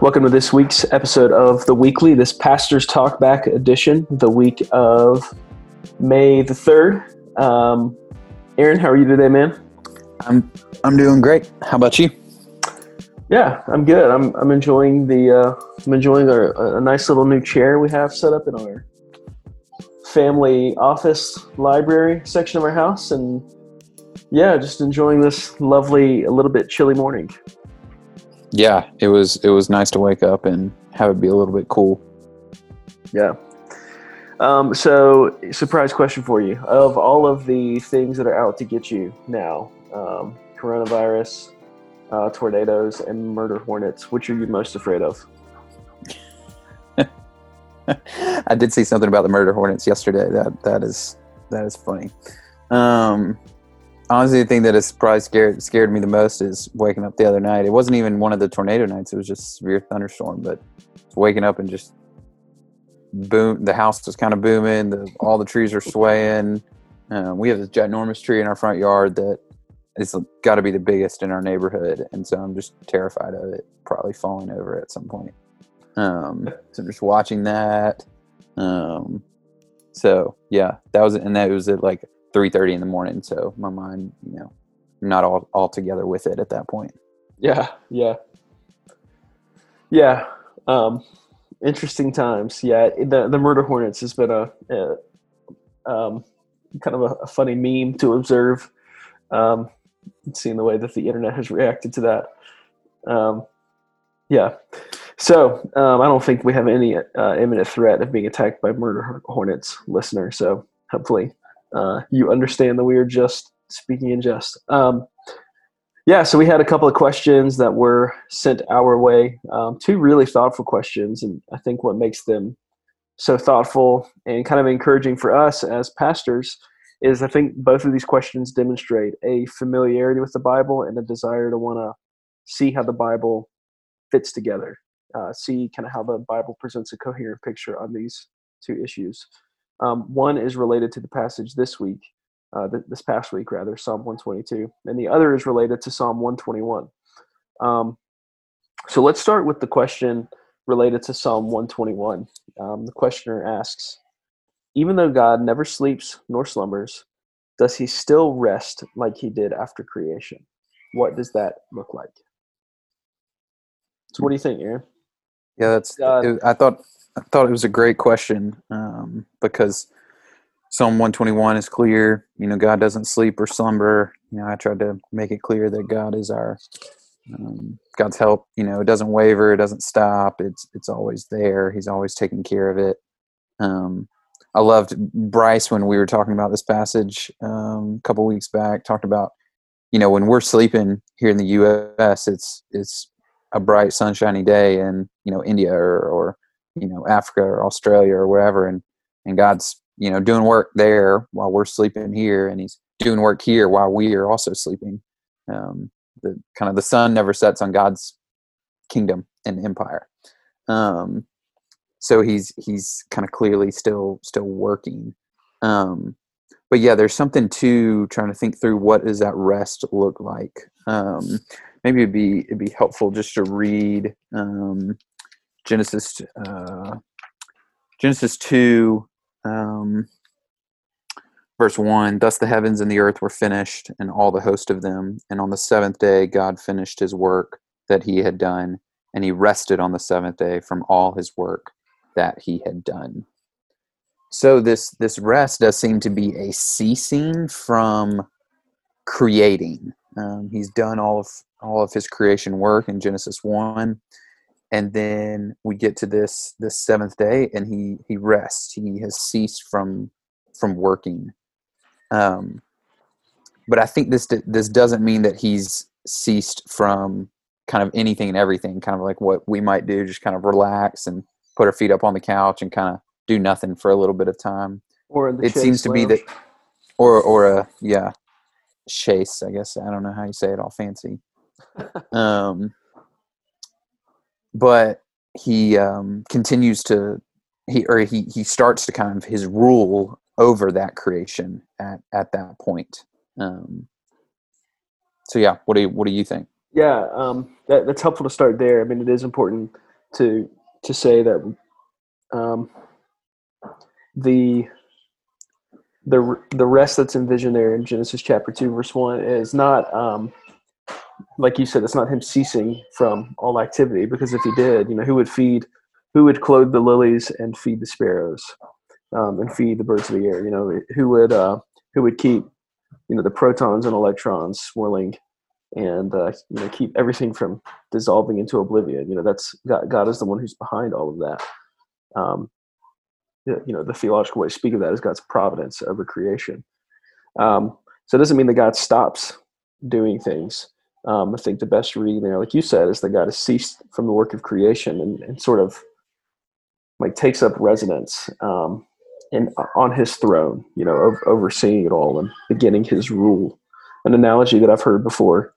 Welcome to this week's episode of The Weekly, this Pastor's Talk Back edition, the week of May the 3rd. Aaron, how are you today, man? I'm doing great. How about you? Yeah, I'm good. I'm enjoying our nice little new chair we have set up in our family office library section of our house, and yeah, just enjoying this lovely, a little bit chilly morning. Yeah, it was nice to wake up and have it be a little bit cool. Yeah. So, surprise question for you. Of all of the things that are out to get you now, coronavirus, tornadoes, and murder hornets, which are you most afraid of? I did see something about the murder hornets yesterday. That is funny. Honestly, the thing that has probably scared me the most is waking up the other night. It wasn't even one of the tornado nights. It was just a severe thunderstorm. But waking up and just boom, the house was kind of booming. All the trees are swaying. We have this ginormous tree in our front yard that it's got to be the biggest in our neighborhood. And so I'm just terrified of it probably falling over at some point. So I'm just watching that. So yeah, that was at like 3:30 in the morning, so my mind, not all together with it at that point. Yeah. Interesting times. Yeah, the murder hornets has been a kind of a funny meme to observe. Seeing the way that the internet has reacted to that. Yeah. So I don't think we have any imminent threat of being attacked by murder hornets, listener. So hopefully. You understand that we are just speaking in jest. So we had a couple of questions that were sent our way, two really thoughtful questions, and I think what makes them so thoughtful and kind of encouraging for us as pastors is I think both of these questions demonstrate a familiarity with the Bible and a desire to want to see how the Bible fits together, see kind of how the Bible presents a coherent picture on these two issues. One is related to the passage this past week, Psalm 122, and the other is related to Psalm 121. So let's start with the question related to Psalm 121. The questioner asks, even though God never sleeps nor slumbers, does he still rest like he did after creation? What does that look like? So what do you think, Aaron? Yeah, I thought it was a great question because Psalm 121 is clear. God doesn't sleep or slumber. I tried to make it clear that God is our God's help. It doesn't waver. It doesn't stop. It's always there. He's always taking care of it. I loved Bryce when we were talking about this passage a couple weeks back. Talked about when we're sleeping here in the U.S., it's a bright, sunshiny day in India or Africa or Australia or wherever, and God's doing work there while we're sleeping here, and he's doing work here while we are also sleeping. The sun never sets on God's kingdom and empire, so he's kind of clearly still working. But yeah, there's something to trying to think through, what does that rest look like? Maybe it'd be helpful just to read Genesis 2, verse 1, "Thus the heavens and the earth were finished, and all the host of them. And on the seventh day God finished his work that he had done, and he rested on the seventh day from all his work that he had done." So this rest does seem to be a ceasing from creating. He's done all of his creation work in Genesis 1. And then we get to this seventh day, and he rests. He has ceased from working. But I think this doesn't mean that he's ceased from kind of anything and everything, kind of like what we might do, just kind of relax and put our feet up on the couch and kind of do nothing for a little bit of time. Or the it seems to lounge. Be that, or a chase, I guess. I don't know how you say it all fancy. But he continues to, he starts to kind of his rule over that creation at that point. So yeah, what do you think? Yeah, that's helpful to start there. I mean, it is important to say that the rest that's envisioned there in Genesis chapter 2, verse 1 is not, like you said, it's not him ceasing from all activity, because if he did, you know, who would clothe the lilies and feed the sparrows, and feed the birds of the air? You know, who would keep, you know, the protons and electrons swirling and, you know, keep everything from dissolving into oblivion? You know, that's God. God is the one who's behind all of that. You know, the theological way to speak of that is God's providence over creation. So it doesn't mean that God stops doing things. I think the best reading there, like you said, is that God has ceased from the work of creation and sort of like takes up residence and on his throne, you know, overseeing it all and beginning his rule. An analogy that I've heard before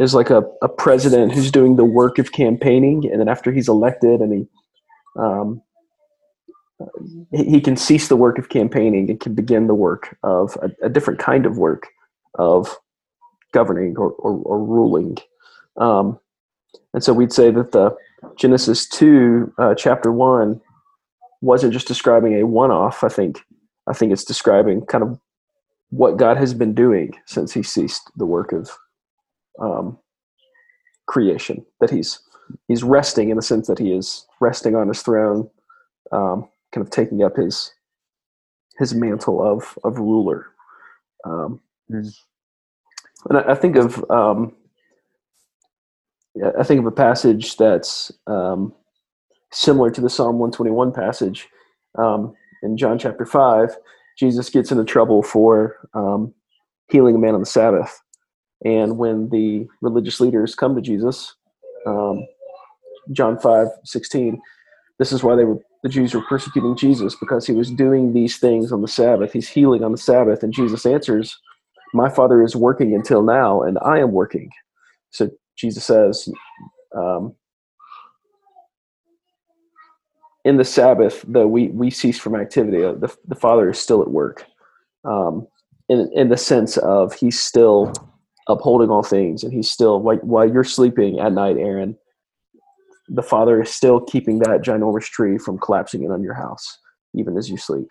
is like a president who's doing the work of campaigning, and then after he's elected and he can cease the work of campaigning and can begin the work of a different kind of work of governing or ruling. And so we'd say that the Genesis 2 chapter 1 wasn't just describing a one-off. I think it's describing kind of what God has been doing since he ceased the work of creation, that he's resting in the sense that he is resting on his throne, kind of taking up his mantle of ruler. And I think of a passage that's similar to the Psalm 121 passage in John chapter 5. Jesus gets into trouble for healing a man on the Sabbath. And when the religious leaders come to Jesus, John 5:16, this is why the Jews were persecuting Jesus, because he was doing these things on the Sabbath. He's healing on the Sabbath. And Jesus answers, "My Father is working until now, and I am working." So Jesus says, in the Sabbath, though we cease from activity, the Father is still at work, in the sense of he's still upholding all things, and he's still, while you're sleeping at night, Aaron, the Father is still keeping that ginormous tree from collapsing in on your house, even as you sleep.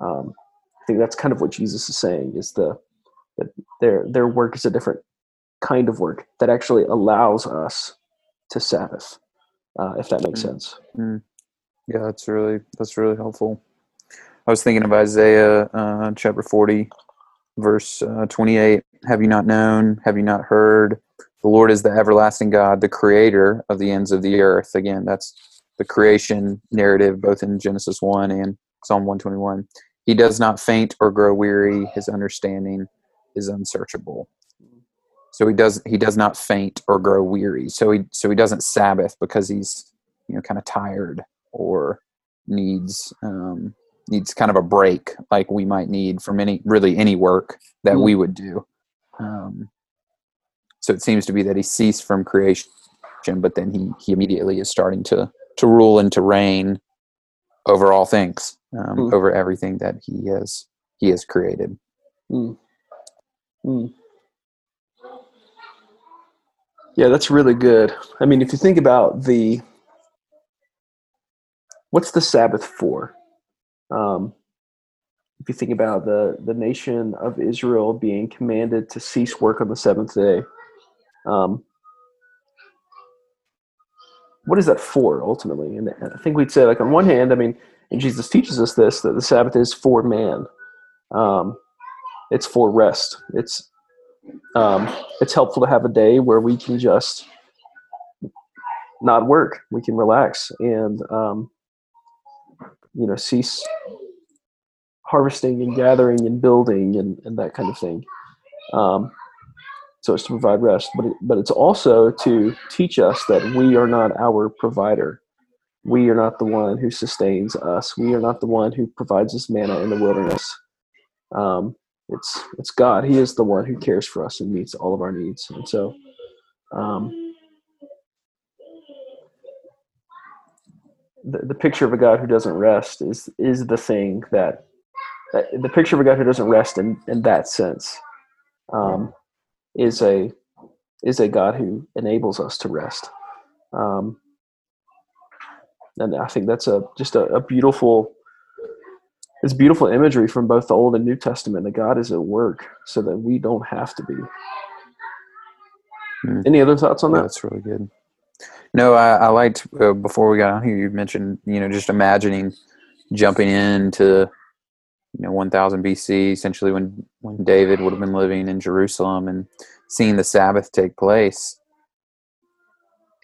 I think that's kind of what Jesus is saying, is that their work is a different kind of work that actually allows us to Sabbath, if that makes sense. Mm. Yeah, that's really helpful. I was thinking of Isaiah chapter 40, verse 28. "Have you not known? Have you not heard? The Lord is the everlasting God, the creator of the ends of the earth." Again, that's the creation narrative, both in Genesis 1 and Psalm 121. "He does not faint or grow weary. His understanding is unsearchable." So he does not faint or grow weary. So he doesn't Sabbath because he's, you know, kind of tired or needs kind of a break, like we might need from any work that we would do. So it seems to be that he ceased from creation, but then he immediately is starting to rule and to reign over all things, over everything that he has created. Mm. Mm. Yeah, that's really good. I mean, if you think about what's the Sabbath for? If you think about the nation of Israel being commanded to cease work on the seventh day, what is that for ultimately? And I think we'd say, like, on one hand, I mean, and Jesus teaches us this, that the Sabbath is for man. It's for rest. It's helpful to have a day where we can just not work. We can relax and, you know, cease harvesting and gathering and building and that kind of thing. So it's to provide rest, but it's also to teach us that we are not our provider. We are not the one who sustains us. We are not the one who provides us manna in the wilderness. It's God. He is the one who cares for us and meets all of our needs. And so, the picture of a God who doesn't rest is the thing that the picture of a God who doesn't rest in that sense is a God who enables us to rest. And I think that's just a beautiful, it's beautiful imagery from both the Old and New Testament that God is at work so that we don't have to be. Any other thoughts on that? That's really good. No, I liked before we got on here, you mentioned, just imagining jumping into, 1000 BC, essentially when David would have been living in Jerusalem and seeing the Sabbath take place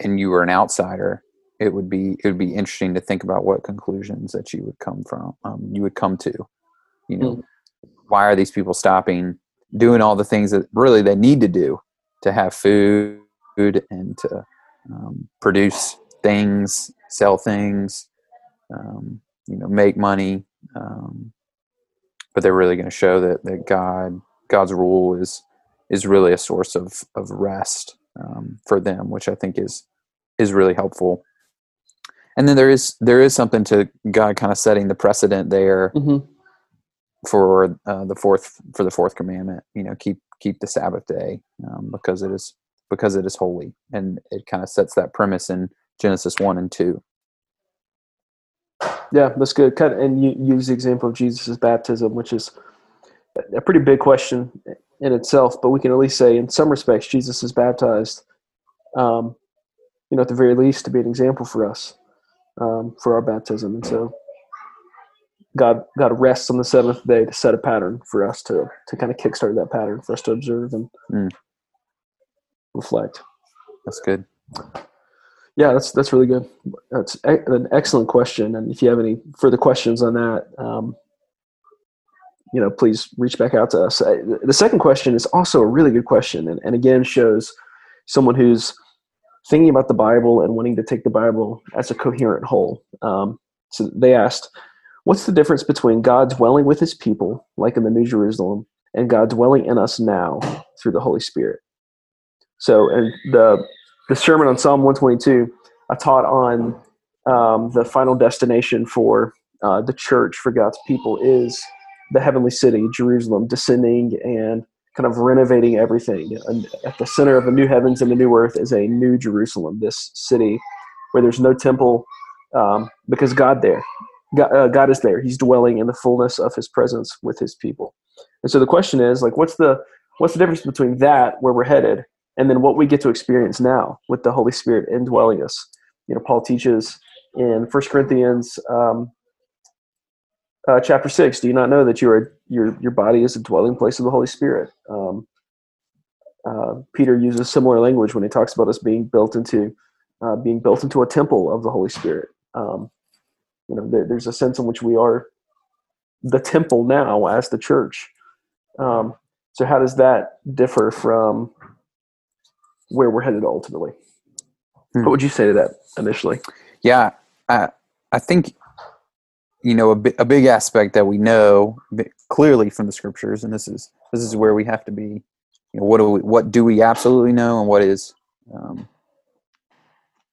and you were an outsider, it would be interesting to think about what conclusions that you would come from, why are these people stopping doing all the things that really they need to do to have food and to produce things, sell things, make money. But they're really going to show that God's rule is really a source of rest for them, which I think is really helpful. And then there is something to God kind of setting the precedent there for the fourth commandment. Keep the Sabbath day because it is holy, and it kind of sets that premise in Genesis 1 and 2. Yeah, that's good. And you use the example of Jesus' baptism, which is a pretty big question in itself, but we can at least say in some respects Jesus is baptized, at the very least to be an example for us, for our baptism. And so God rests on the seventh day to set a pattern for us to kind of kickstart that pattern for us to observe and reflect. That's good. Yeah, that's really good. That's an excellent question. And if you have any further questions on that, please reach back out to us. The second question is also a really good question, and again shows someone who's thinking about the Bible and wanting to take the Bible as a coherent whole. So they asked, what's the difference between God dwelling with his people, like in the New Jerusalem, and God dwelling in us now through the Holy Spirit? So in the sermon on Psalm 122, I taught on the final destination for the church, for God's people, is the heavenly city, Jerusalem, descending and kind of renovating everything. And at the center of the new heavens and the new earth is a new Jerusalem, this city where there's no temple because God is there. He's dwelling in the fullness of his presence with his people. And so the question is, like, what's the difference between that, where we're headed, and then what we get to experience now with the Holy Spirit indwelling us? Paul teaches in 1 Corinthians chapter 6, do you not know that your body is a dwelling place of the Holy Spirit? Peter uses similar language when he talks about us being built into a temple of the Holy Spirit. There's a sense in which we are the temple now as the church. So how does that differ from where we're headed ultimately? What would you say to that initially? Yeah, I think, a big aspect that we know clearly from the scriptures, and this is where we have to be, what do we absolutely know, and what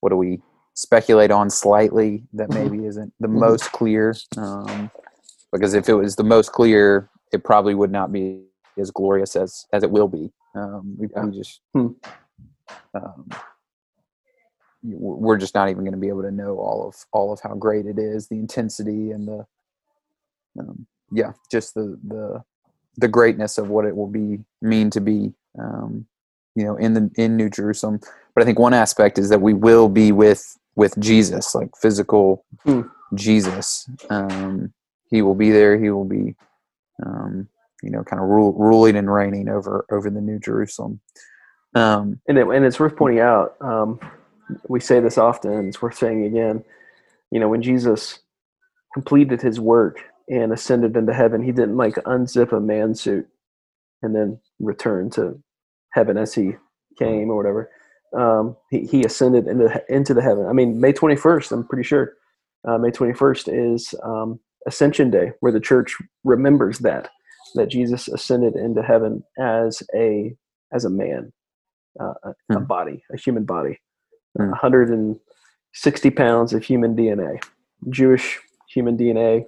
do we speculate on slightly that maybe isn't the most clear, because if it was the most clear, it probably would not be as glorious as it will be. We're just not even going to be able to know all of how great it is, the intensity and the just the greatness of what it will mean to be in New Jerusalem. But I think one aspect is that we will be with Jesus, like physical Jesus. He will be there. He will be, kind of ruling and reigning over the New Jerusalem. And it's worth pointing out, we say this often, and it's worth saying again, when Jesus completed his work and ascended into heaven, he didn't unzip a man suit and then return to heaven as he came or whatever. He ascended into the heaven. May 21st, I'm pretty sure. May 21st is Ascension Day, where the church remembers that Jesus ascended into heaven as a man, a human body, 100 and 60 pounds of human DNA, Jewish human DNA,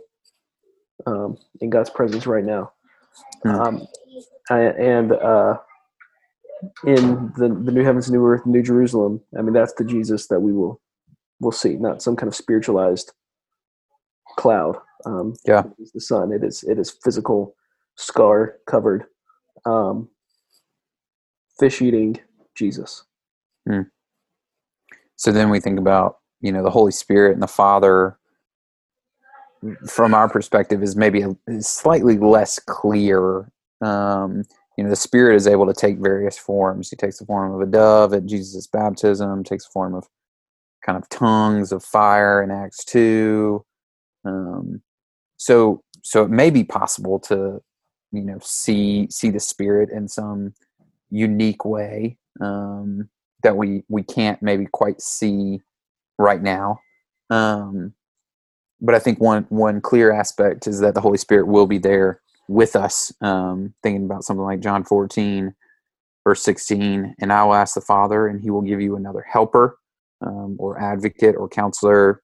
in God's presence right now. In the new heavens, new earth, new Jerusalem, I mean, that's the Jesus that we will see, not some kind of spiritualized cloud. It's the sun. It is physical, scar covered, fish eating Jesus. Mm. So then we think about, the Holy Spirit and the Father from our perspective is maybe slightly less clear. The Spirit is able to take various forms. He takes the form of a dove at Jesus' baptism, takes the form of kind of tongues of fire in Acts 2. So it may be possible to, see the Spirit in some unique way, that we can't maybe quite see right now. But I think one clear aspect is that the Holy Spirit will be there with us, thinking about something like John 14, verse 16, and I will ask the Father, and he will give you another helper, or advocate or counselor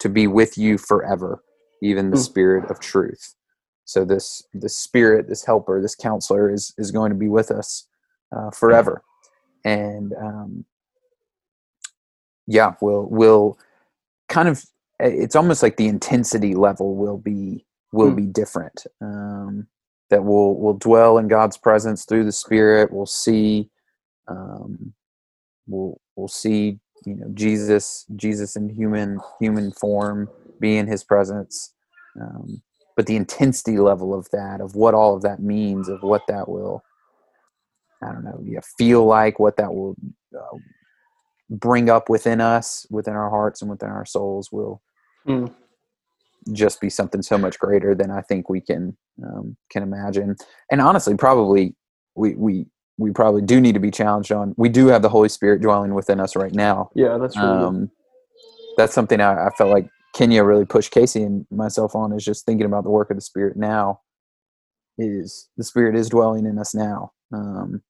to be with you forever, even the Spirit of truth. So this Spirit, this helper, this counselor is going to be with us forever. And we'll kind of, it's almost like the intensity level will be different. That we'll dwell in God's presence through the Spirit. We'll see, we'll see, Jesus in human form, be in his presence. But the intensity level of that, of what all of that means, of what that will, feel like, what that will bring up within us, within our hearts and within our souls will just be something so much greater than I think we can imagine. And honestly, probably we probably do need to be challenged on. We do have the Holy Spirit dwelling within us right now. Yeah, that's really good. That's something I felt like Kenya really pushed Casey and myself on, is just thinking about the work of the Spirit now. Is the Spirit is dwelling in us now, and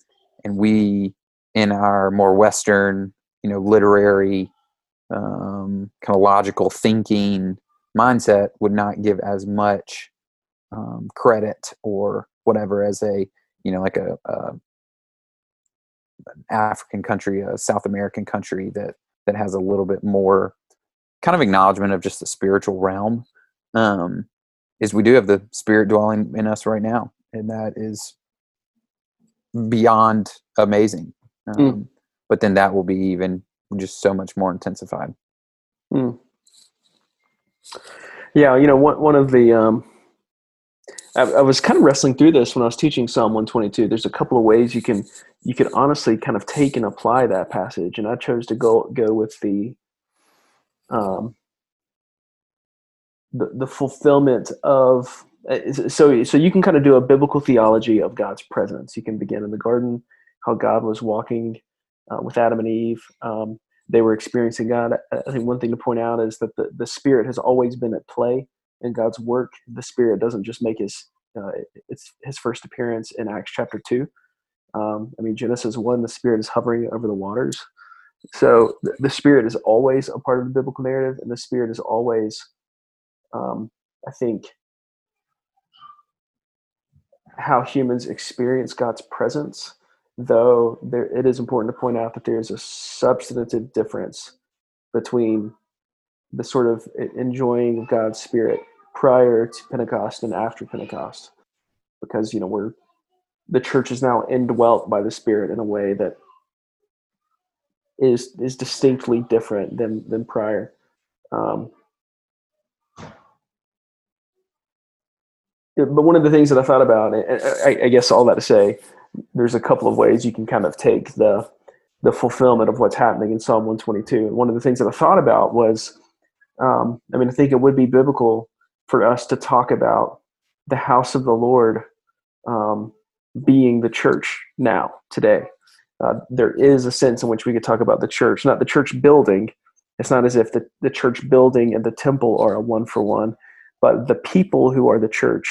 we, in our more Western, literary, kind of logical thinking mindset, would not give as much credit or whatever as an African country, a South American country that has a little bit more kind of acknowledgement of just the spiritual realm. Is we do have the Spirit dwelling in us right now, and that is beyond amazing. But then that will be even just so much more intensified. Mm. Yeah, one of the I was kind of wrestling through this when I was teaching Psalm 122. There's a couple of ways you can honestly kind of take and apply that passage, and I chose to go with the fulfillment of. So you can kind of do a biblical theology of God's presence. You can begin in the garden, how God was walking with Adam and Eve. They were experiencing God. I think one thing to point out is that the Spirit has always been at play in God's work. The Spirit doesn't just make his first appearance in Acts chapter 2. Genesis 1, the Spirit is hovering over the waters. So the Spirit is always a part of the biblical narrative, and the Spirit is always, I think, how humans experience God's presence. Though it is important to point out that there is a substantive difference between the sort of enjoying God's Spirit prior to Pentecost and after Pentecost, because the church is now indwelt by the Spirit in a way that is distinctly different than prior. But one of the things that I thought about, and I guess all that to say, there's a couple of ways you can kind of take the fulfillment of what's happening in Psalm 122. And one of the things that I thought about was, I think it would be biblical for us to talk about the house of the Lord being the church now, today. There is a sense in which we could talk about the church, not the church building. It's not as if the church building and the temple are a one-for-one, but the people who are the church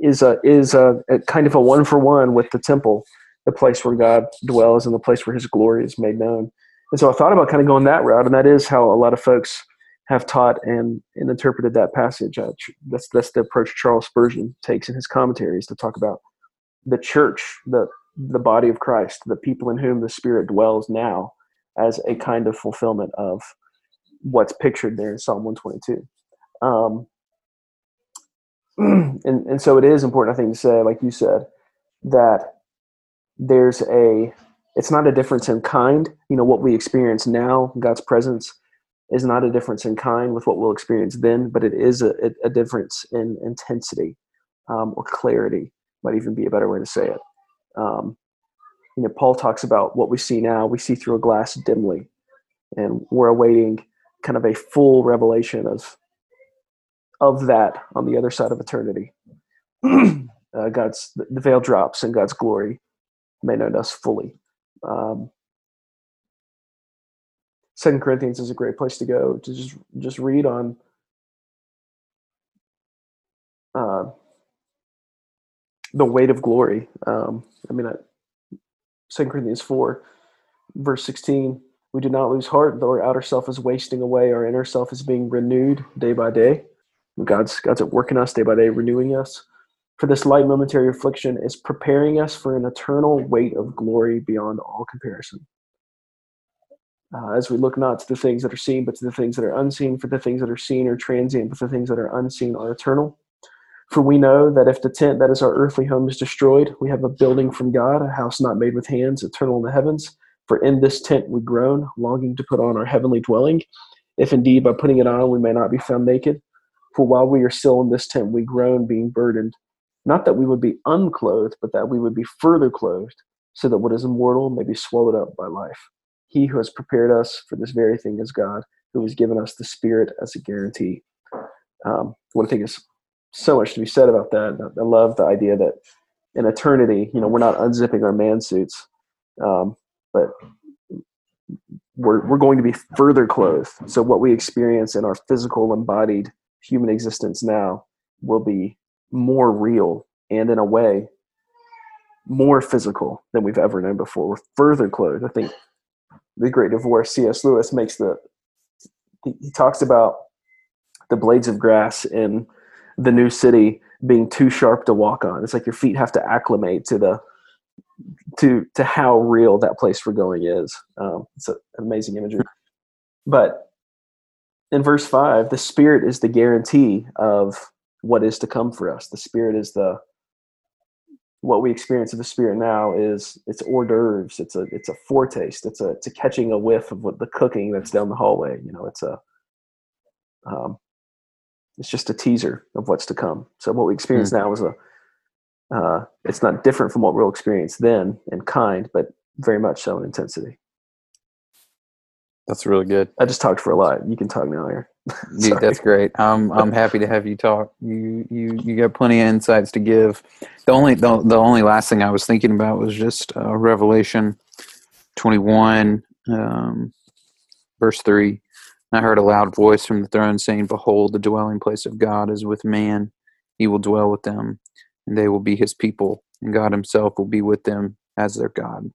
is a kind of a one-for-one with the temple, the place where God dwells and the place where his glory is made known. And so I thought about kind of going that route, and that is how a lot of folks have taught and interpreted that passage. That's the approach Charles Spurgeon takes in his commentaries to talk about the church, the body of Christ, the people in whom the Spirit dwells now, as a kind of fulfillment of what's pictured there in Psalm 122. And so it is important, I think, to say, like you said, that there's it's not a difference in kind. You know, what we experience now, God's presence, is not a difference in kind with what we'll experience then, but it is a difference in intensity, or clarity, might even be a better way to say it. You know, Paul talks about what we see now, we see through a glass dimly, and we're awaiting kind of a full revelation of that on the other side of eternity. The veil drops and God's glory may know us fully. 2 Corinthians is a great place to go to just read on the weight of glory. 2 Corinthians 4, verse 16, we do not lose heart, though our outer self is wasting away, our inner self is being renewed day by day. God's at work in us day by day, renewing us. For this light momentary affliction is preparing us for an eternal weight of glory beyond all comparison. As we look not to the things that are seen, but to the things that are unseen, for the things that are seen are transient, but the things that are unseen are eternal. For we know that if the tent that is our earthly home is destroyed, we have a building from God, a house not made with hands, eternal in the heavens. For in this tent we groan, longing to put on our heavenly dwelling, if indeed by putting it on we may not be found naked. For while we are still in this tent, we groan, being burdened, not that we would be unclothed, but that we would be further clothed, so that what is immortal may be swallowed up by life. He who has prepared us for this very thing is God, who has given us the Spirit as a guarantee. What I think is so much to be said about that. I love the idea that in eternity, you know, we're not unzipping our man suits, but we're going to be further clothed. So what we experience in our physical embodied human existence now will be more real and, in a way, more physical than we've ever known before. We're further clothed. I think The Great Divorce, C.S. Lewis makes he talks about the blades of grass in the new city being too sharp to walk on. It's like your feet have to acclimate to how real that place we're going is. It's an amazing imagery. But in verse 5, the Spirit is the guarantee of what is to come for us. The Spirit is what we experience of the Spirit now is it's hors d'oeuvres. It's a foretaste. It's a catching a whiff of what the cooking that's down the hallway. You know, it's just a teaser of what's to come. So what we experience now is it's not different from what we'll experience then in kind, but very much so in intensity. That's really good. I just talked for a lot. You can talk now, Aaron. Dude, that's great. I'm happy to have you talk. You got plenty of insights to give. The only last thing I was thinking about was just Revelation 21, verse 3. I heard a loud voice from the throne saying, "Behold, the dwelling place of God is with man. He will dwell with them, and they will be his people, and God himself will be with them as their God."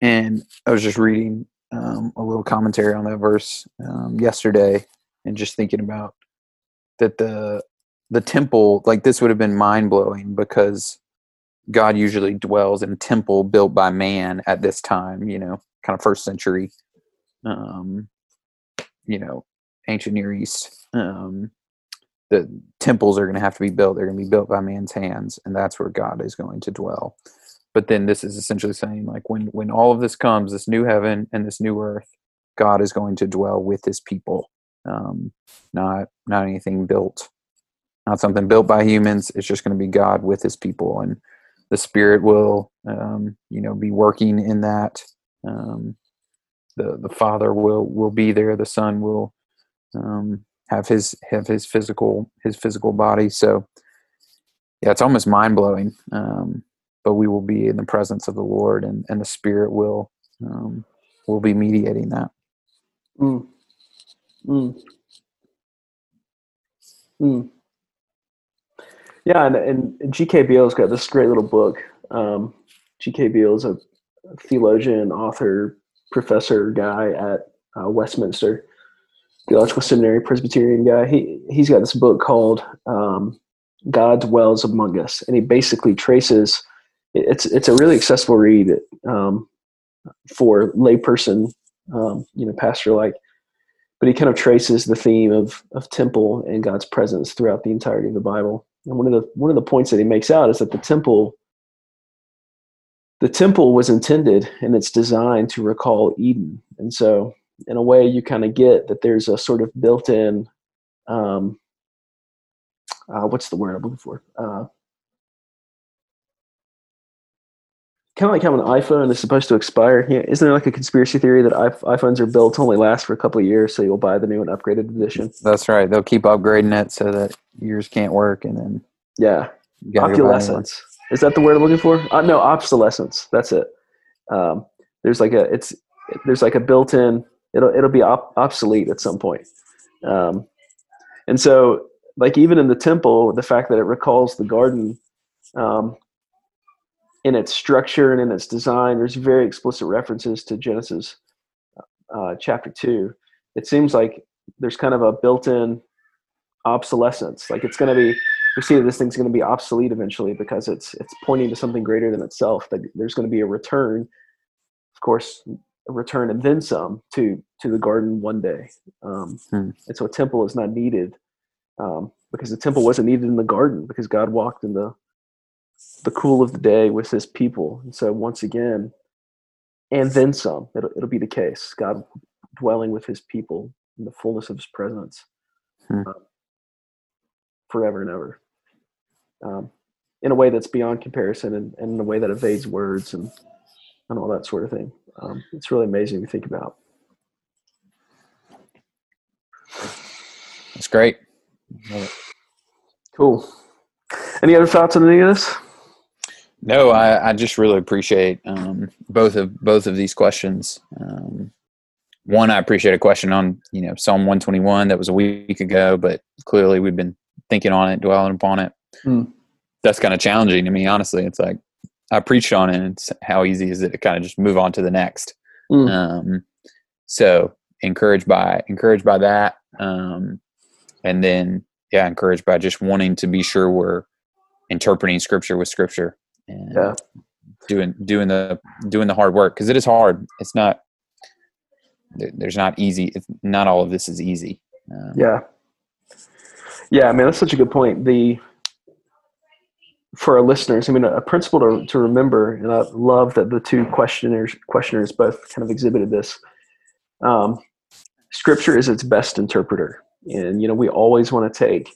And I was just reading a little commentary on that verse yesterday, and just thinking about that the temple, like, this would have been mind-blowing, because God usually dwells in a temple built by man at this time, you know, kind of first century, you know, ancient Near East. The temples are going to have to be built. They're going to be built by man's hands, and that's where God is going to dwell. But then this is essentially saying, like, when all of this comes, this new heaven and this new earth, God is going to dwell with his people. Not anything built, not something built by humans. It's just going to be God with his people. And the Spirit will, be working in that. The Father will be there. The Son will have his physical body. So yeah, it's almost mind blowing. But we will be in the presence of the Lord, and the Spirit will be mediating that. Mm. Mm. Mm. Yeah, and G.K. Beale's got this great little book. G.K. Beale's a theologian, author, professor guy at Westminster Theological Seminary, Presbyterian guy. He's got this book called God's Wells Among Us, and he basically traces. It's a really accessible read for layperson, pastor like. But he kind of traces the theme of temple and God's presence throughout the entirety of the Bible. And one of the points that he makes out is that the temple was intended and it's designed to recall Eden. And so in a way you kind of get that there's a sort of built-in, what's the word I'm looking for? Kind of like how an iPhone is supposed to expire. Yeah, isn't there like a conspiracy theory that iPhones are built to only last for a couple of years, so you'll buy the new and upgraded edition? That's right. They'll keep upgrading it so that yours can't work, and then yeah, obsolescence. Is that the word I'm looking for? No, obsolescence. That's it. There's like a built-in. It'll be obsolete at some point, and so like even in the temple, the fact that it recalls the garden. In its structure and in its design, there's very explicit references to Genesis chapter 2. It seems like there's kind of a built-in obsolescence. Like it's going to be, we see that this thing's going to be obsolete eventually because it's pointing to something greater than itself. That there's going to be a return, of course, a return and then some to the garden one day. And so a temple is not needed because the temple wasn't needed in the garden because God walked in the cool of the day with his people. And so once again, and then some, it'll be the case. God dwelling with his people in the fullness of his presence forever and ever in a way that's beyond comparison and in a way that evades words and all that sort of thing. It's really amazing to think about. That's great. Cool. Any other thoughts on any of this? No, I just really appreciate both of these questions. One, I appreciate a question on Psalm 121 that was a week ago, but clearly we've been thinking on it, dwelling upon it. That's kind of challenging to me, honestly. It's like I preached on it, and it's how easy is it to kind of just move on to the next? So encouraged by that, and then encouraged by just wanting to be sure we're interpreting Scripture with Scripture. And doing the hard work, because it is hard. It's not, there's not easy. It's not all of this is easy. I mean, that's such a good point. For our listeners, I mean, a principle to remember, and I love that the two questioners both kind of exhibited this. Scripture is its best interpreter, and we always want to take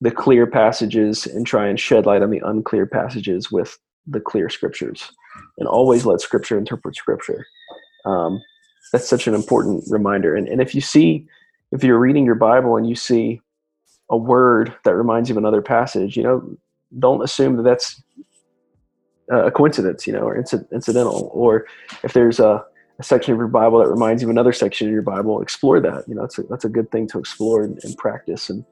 the clear passages and try and shed light on the unclear passages with the clear scriptures, and always let scripture interpret scripture. That's such an important reminder. And if you're reading your Bible and you see a word that reminds you of another passage, don't assume that that's a coincidence, or incidental, or if there's a section of your Bible that reminds you of another section of your Bible, explore that. That's a good thing to explore and practice. And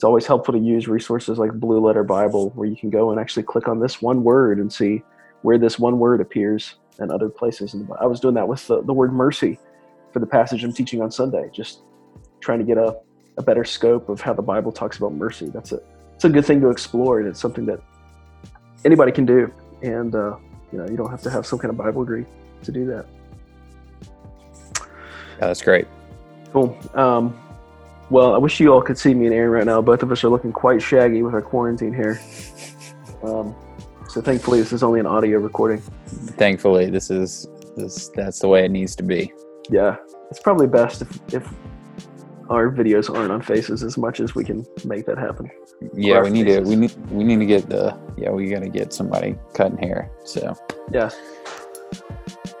it's always helpful to use resources like Blue Letter Bible, where you can go and actually click on this one word and see where this one word appears in other places. And I was doing that with the word mercy for the passage I'm teaching on Sunday, just trying to get a better scope of how the Bible talks about mercy. It's a good thing to explore, and it's something that anybody can do. And you don't have to have some kind of Bible degree to do that. Yeah, that's great. Cool. Well, I wish you all could see me and Aaron right now. Both of us are looking quite shaggy with our quarantine hair. So thankfully, this is only an audio recording. Thankfully, that's the way it needs to be. Yeah, it's probably best if our videos aren't on faces as much as we can make that happen. Yeah, we need to get we gotta get somebody cutting hair. So yeah.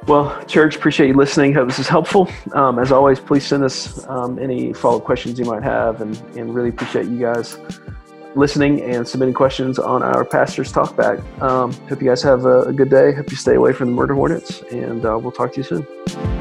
Well, church, appreciate you listening. Hope this is helpful. As always, please send us any follow-up questions you might have, and really appreciate you guys listening and submitting questions on our Pastor's Talkback. Hope you guys have a good day. Hope you stay away from the murder hornets, and we'll talk to you soon.